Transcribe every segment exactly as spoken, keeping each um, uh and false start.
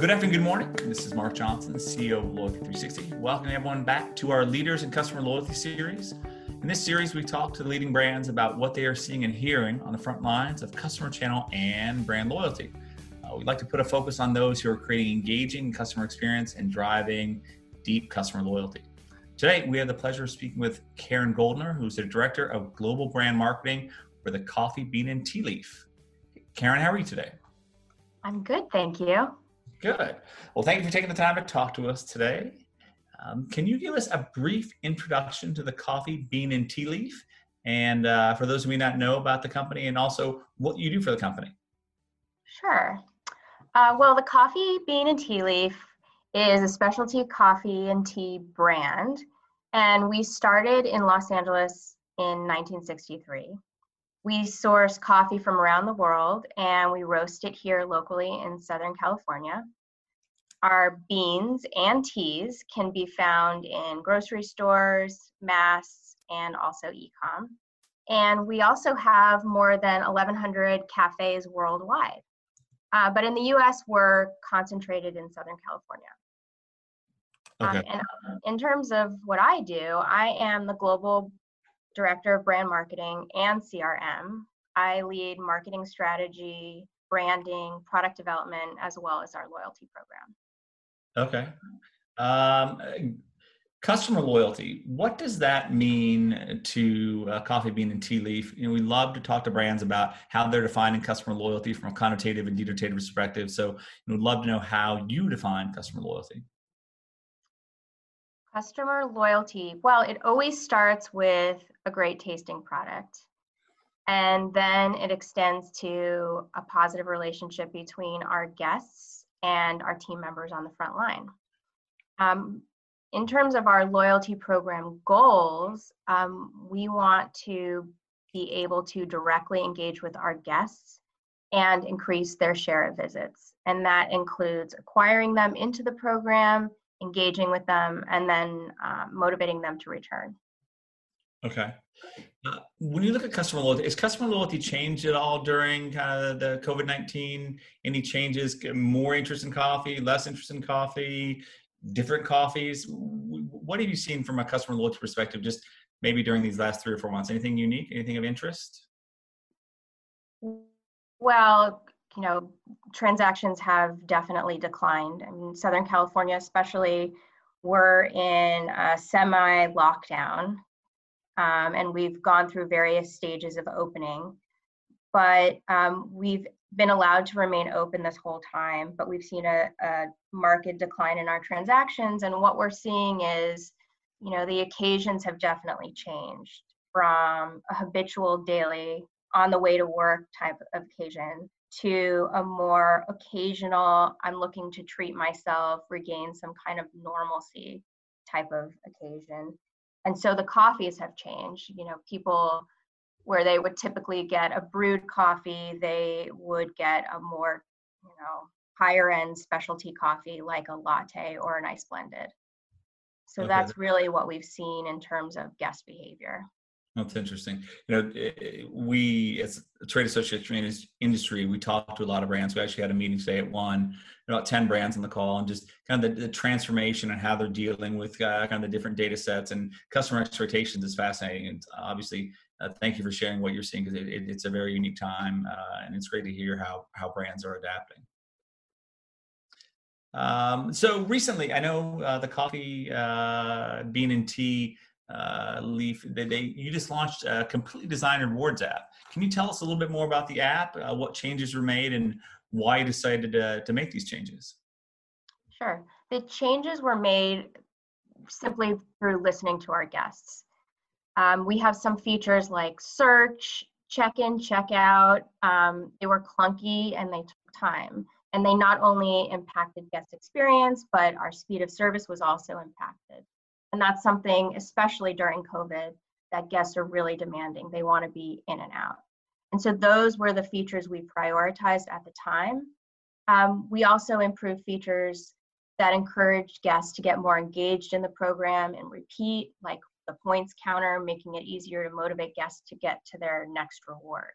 Good afternoon, good morning. This is Mark Johnson, the C E O of Loyalty three sixty. Welcome everyone back to our Leaders and Customer Loyalty series. In this series, we talk to the leading brands about what they are seeing and hearing on the front lines of customer channel and brand loyalty. Uh, we'd like to put a focus on those who are creating engaging customer experience and driving deep customer loyalty. Today, we have the pleasure of speaking with Karen Goldner, who's the Director of Global Brand Marketing for the Coffee Bean and Tea Leaf. Karen, how are you today? I'm good, thank you. Good. Well, thank you for taking the time to talk to us today. Um, can you give us a brief introduction to the Coffee Bean and Tea Leaf? And uh, for those who may not know about the company and also what you do for the company. Sure. Uh, well, the Coffee Bean and Tea Leaf is a specialty coffee and tea brand. And we started in Los Angeles in nineteen sixty-three. We source coffee from around the world and we roast it here locally in Southern California. Our beans and teas can be found in grocery stores, mass, and also e-com. And we also have more than eleven hundred cafes worldwide. Uh, but in the U S, we're concentrated in Southern California. Okay. Um, and in terms of what I do, I am the Global Director of Brand Marketing and C R M. I lead marketing strategy, branding, product development, as well as our loyalty program. Okay. Um, customer loyalty, what does that mean to uh, Coffee Bean and Tea Leaf? You know, we love to talk to brands about how they're defining customer loyalty from a connotative and denotative perspective. So we'd love to know how you define customer loyalty. Customer loyalty, well, it always starts with a great tasting product. And then it extends to a positive relationship between our guests and our team members on the front line. Um, in terms of our loyalty program goals, um, we want to be able to directly engage with our guests and increase their share of visits. And that includes acquiring them into the program, engaging with them, and then uh, motivating them to return. Okay. Uh, when you look at customer loyalty, is customer loyalty changed at all during kind of the COVID nineteen? Any changes, more interest in coffee, less interest in coffee, different coffees? What have you seen from a customer loyalty perspective, just maybe during these last three or four months? Anything unique, anything of interest? Well, you know, transactions have definitely declined. I mean, Southern California, especially, we're in a semi-lockdown, um, and we've gone through various stages of opening. But um, we've been allowed to remain open this whole time, but we've seen a, a marked decline in our transactions. And what we're seeing is, you know, the occasions have definitely changed from a habitual daily on the way to work type of occasion to a more occasional, I'm looking to treat myself, regain some kind of normalcy type of occasion. And so the coffees have changed. You know, people, where they would typically get a brewed coffee, they would get a more, you know, higher end specialty coffee like a latte or an ice blended. So okay. That's really what we've seen in terms of guest behavior. That's interesting. You know, we as a trade association industry, we talk to a lot of brands. We actually had a meeting today at one, about ten brands on the call, and just kind of the, the transformation and how they're dealing with uh, kind of the different data sets and customer expectations is fascinating. And obviously, uh, thank you for sharing what you're seeing, because it, it, it's a very unique time, uh, and it's great to hear how how brands are adapting. Um, so recently, I know uh, the coffee, uh, bean and tea, Uh, Leaf, they, they, you just launched a completely designed rewards app. Can you tell us a little bit more about the app, uh, what changes were made, and why you decided to, to make these changes? Sure. The changes were made simply through listening to our guests. Um, we have some features like search, check-in, check-out. Um, they were clunky and they took time. And they not only impacted guest experience, but our speed of service was also impacted. And that's something, especially during COVID, that guests are really demanding. They want to be in and out. And so those were the features we prioritized at the time. Um, we also improved features that encouraged guests to get more engaged in the program and repeat, like the points counter, making it easier to motivate guests to get to their next reward.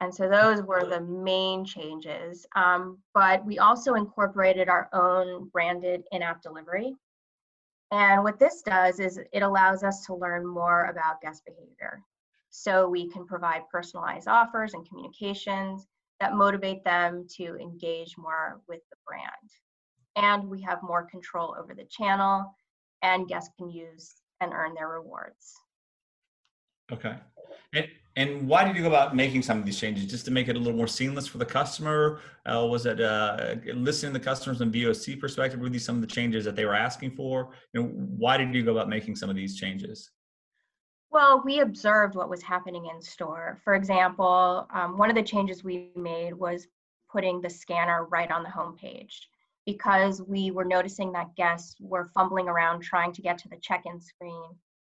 And so those were the main changes. Um, but we also incorporated our own branded in-app delivery. And what this does is it allows us to learn more about guest behavior. So we can provide personalized offers and communications that motivate them to engage more with the brand. And we have more control over the channel, and guests can use and earn their rewards. Okay. And, and why did you go about making some of these changes? Just to make it a little more seamless for the customer? Uh, was it uh, listening to the customers from V O C perspective? Were these some of the changes that they were asking for? You know, why did you go about making some of these changes? Well, we observed what was happening in store. For example, um, one of the changes we made was putting the scanner right on the homepage, because we were noticing that guests were fumbling around trying to get to the check-in screen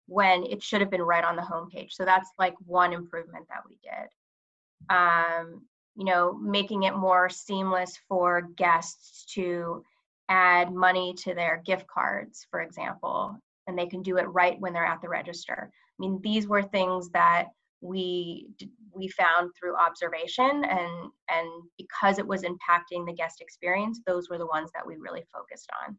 when it should have been right on the homepage. So that's like one improvement that we did. Um, you know, making it more seamless for guests to add money to their gift cards, for example, and they can do it right when they're at the register. I mean, these were things that we we found through observation, and and because it was impacting the guest experience, those were the ones that we really focused on.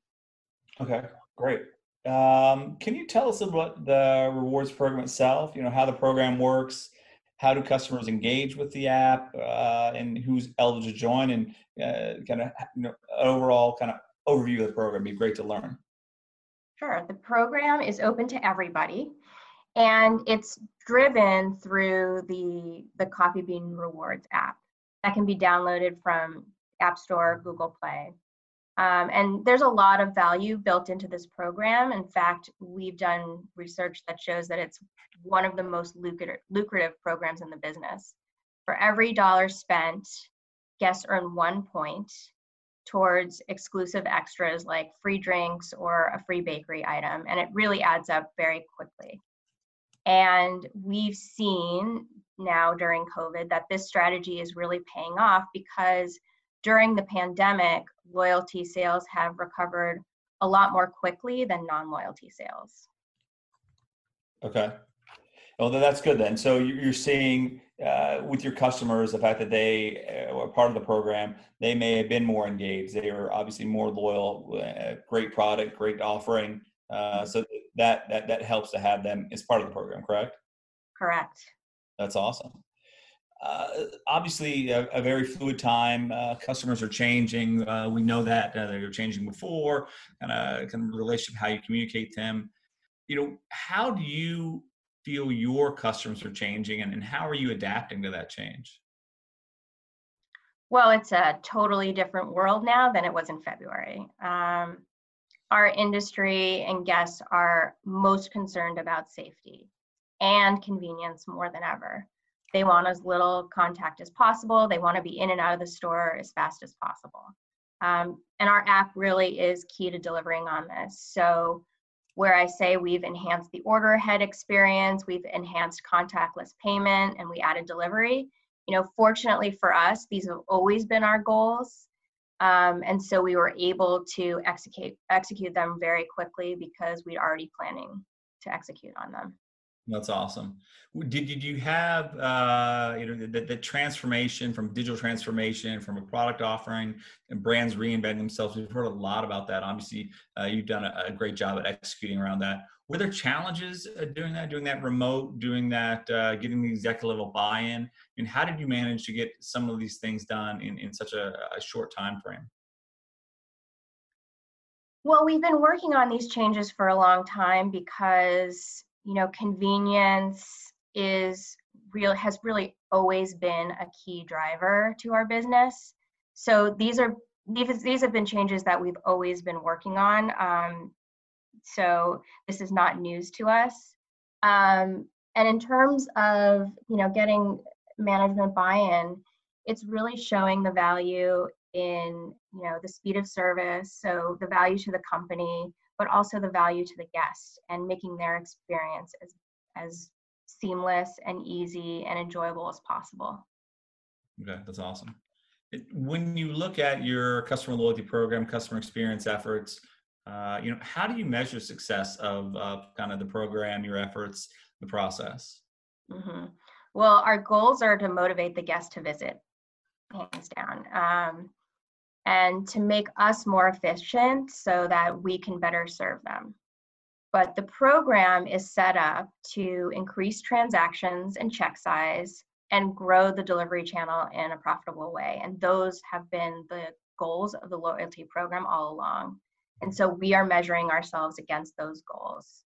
Okay, great. Um, can you tell us about the rewards program itself? You know, how the program works, how do customers engage with the app, uh, and who's eligible to join, and uh, kind of you know, overall kind of overview of the program. It'd be great to learn. Sure. The program is open to everybody, and it's driven through the, the Coffee Bean Rewards app that can be downloaded from App Store, Google Play. Um, and there's a lot of value built into this program. In fact, we've done research that shows that it's one of the most lucrative, lucrative programs in the business. For every dollar spent, guests earn one point towards exclusive extras like free drinks or a free bakery item. And it really adds up very quickly. And we've seen now during COVID that this strategy is really paying off, because during the pandemic, loyalty sales have recovered a lot more quickly than non-loyalty sales. Okay. Well, that's good then. So you're seeing uh, with your customers, the fact that they were part of the program, they may have been more engaged. They were obviously more loyal, uh, great product, great offering. Uh, so that, that, that helps to have them as part of the program, correct? Correct. That's awesome. Uh, obviously a, a very fluid time. Uh, customers are changing. Uh, we know that uh, they were changing before, and uh, kind of relationship, how you communicate them. You know, how do you feel your customers are changing, and, and how are you adapting to that change? Well, it's a totally different world now than it was in February. Um, our industry and guests are most concerned about safety and convenience more than ever. They want as little contact as possible. They want to be in and out of the store as fast as possible. Um, and our app really is key to delivering on this. So where I say we've enhanced the order ahead experience, we've enhanced contactless payment, and we added delivery. You know, fortunately for us, these have always been our goals. Um, and so we were able to execute, execute them very quickly because we'd already planning to execute on them. That's awesome. Did, did you have uh, you know the, the transformation from digital transformation from a product offering and brands reinventing themselves? We've heard a lot about that. Obviously, uh, you've done a, a great job at executing around that. Were there challenges uh, doing that, doing that remote, doing that, uh, getting the executive level buy-in? And how did you manage to get some of these things done in, in such a, a short time frame? Well, we've been working on these changes for a long time because you know, convenience is real, has really always been a key driver to our business. So these are, these have been changes that we've always been working on. Um, so this is not news to us. Um, and in terms of, you know, getting management buy-in, it's really showing the value in, you know, the speed of service. So the value to the company, but also the value to the guest, and making their experience as, as seamless and easy and enjoyable as possible. Okay, that's awesome. It, when you look at your customer loyalty program, customer experience efforts, uh, you know, how do you measure success of uh, kind of the program, your efforts, the process? Mm-hmm. Well, our goals are to motivate the guest to visit, hands down, um, and to make us more efficient so that we can better serve them. But the program is set up to increase transactions and check size and grow the delivery channel in a profitable way. And those have been the goals of the loyalty program all along. And so we are measuring ourselves against those goals.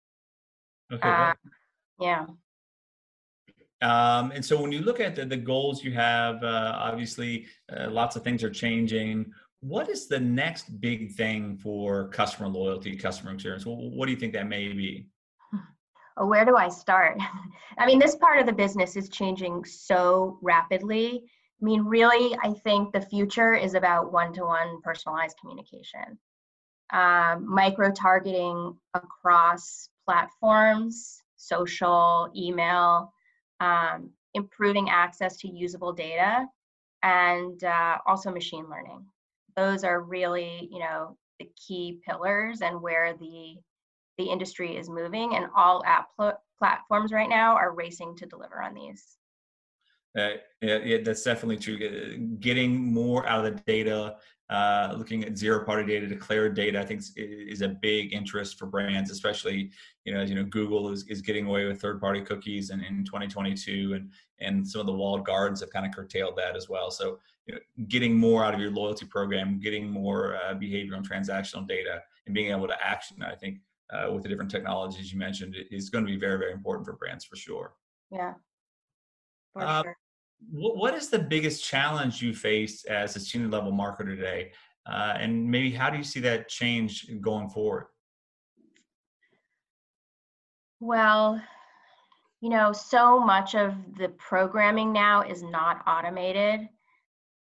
Okay. Uh, yeah. Um, and so when you look at the, the goals you have, uh, obviously uh, lots of things are changing. What is the next big thing for customer loyalty, customer experience? Well, what do you think that may be? Oh, where do I start? I mean, this part of the business is changing so rapidly. I mean, really, I think the future is about one-to-one personalized communication, um, micro-targeting across platforms, social, email, um, improving access to usable data, and uh, also machine learning. Those are really, you know, the key pillars and where the the industry is moving, and all app pl- platforms right now are racing to deliver on these. Uh, yeah, yeah, that's definitely true. Getting more out of the data, uh, looking at zero-party data, declared data, I think is, is a big interest for brands, especially, you know, as you know, Google is, is getting away with third-party cookies and in twenty twenty-two, and, and some of the walled gardens have kind of curtailed that as well. So, you know, getting more out of your loyalty program, getting more uh, behavioral and transactional data, and being able to action, I think, Uh, with the different technologies you mentioned, is going to be very, very important for brands for sure. Yeah. For uh, sure. What, what is the biggest challenge you face as a senior level marketer today? Uh, and maybe how do you see that change going forward? Well, you know, so much of the programming now is not automated.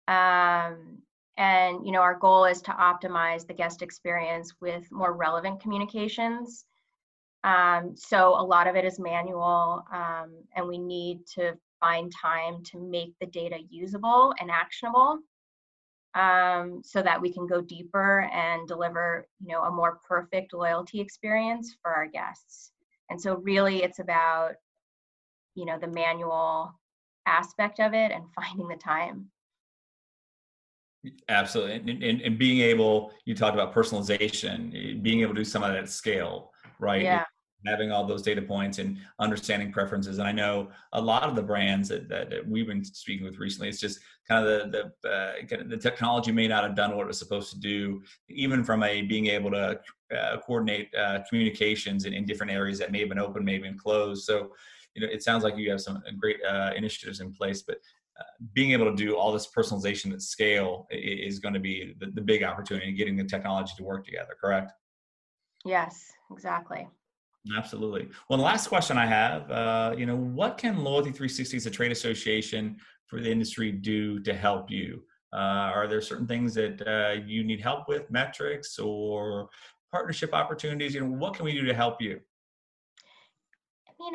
Um, And, you know, our goal is to optimize the guest experience with more relevant communications. Um, so a lot of it is manual, um, and we need to find time to make the data usable and actionable, um, so that we can go deeper and deliver, you know, a more perfect loyalty experience for our guests. And so really it's about, you know, the manual aspect of it and finding the time. Absolutely. And, and, and being able, you talked about personalization, being able to do some of that at scale, right? Yeah. Having all those data points and understanding preferences. And I know a lot of the brands that, that, that we've been speaking with recently, it's just kind of the, the, uh, kind of the technology may not have done what it was supposed to do, even from a being able to uh, coordinate uh, communications in, in different areas that may have been open, may have been closed. So, you know, it sounds like you have some great uh, initiatives in place, but Uh, being able to do all this personalization at scale is, is going to be the, the big opportunity, getting the technology to work together, correct? Yes, exactly. Absolutely. Well, the last question I have, uh, you know, what can Loyalty three sixty as a trade association for the industry do to help you? Uh, are there certain things that uh, you need help with, metrics or partnership opportunities? You know, what can we do to help you? I mean,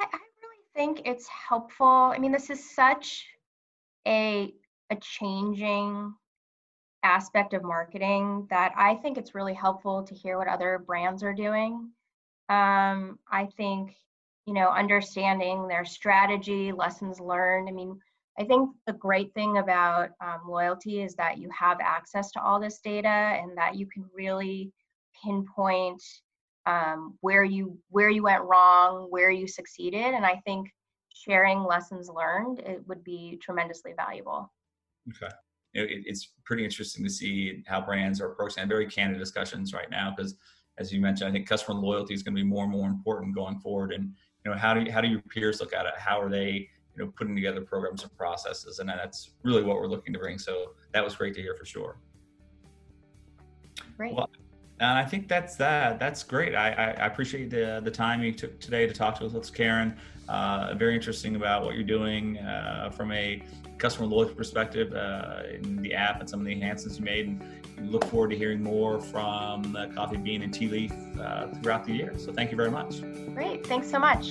I, I really think it's helpful. I mean, this is such A, a changing aspect of marketing that I think it's really helpful to hear what other brands are doing. Um, I think, you know, understanding their strategy, lessons learned. I mean, I think the great thing about um, loyalty is that you have access to all this data and that you can really pinpoint um, where you where you went wrong, where you succeeded. And I think sharing lessons learned, it would be tremendously valuable. Okay. It, it's pretty interesting to see how brands are approaching and very candid discussions right now, because as you mentioned, I think customer loyalty is going to be more and more important going forward. And, you know, how do you, how do your peers look at it? How are they, you know, putting together programs and processes? And that's really what we're looking to bring. So that was great to hear for sure. Great. Well, and I think that's that. That's great. I, I appreciate the the time you took today to talk to us, Karen. Uh, very interesting about what you're doing uh, from a customer loyalty perspective uh, in the app and some of the enhancements you made. And look forward to hearing more from the Coffee Bean and Tea Leaf uh, throughout the year. So thank you very much. Great. Thanks so much.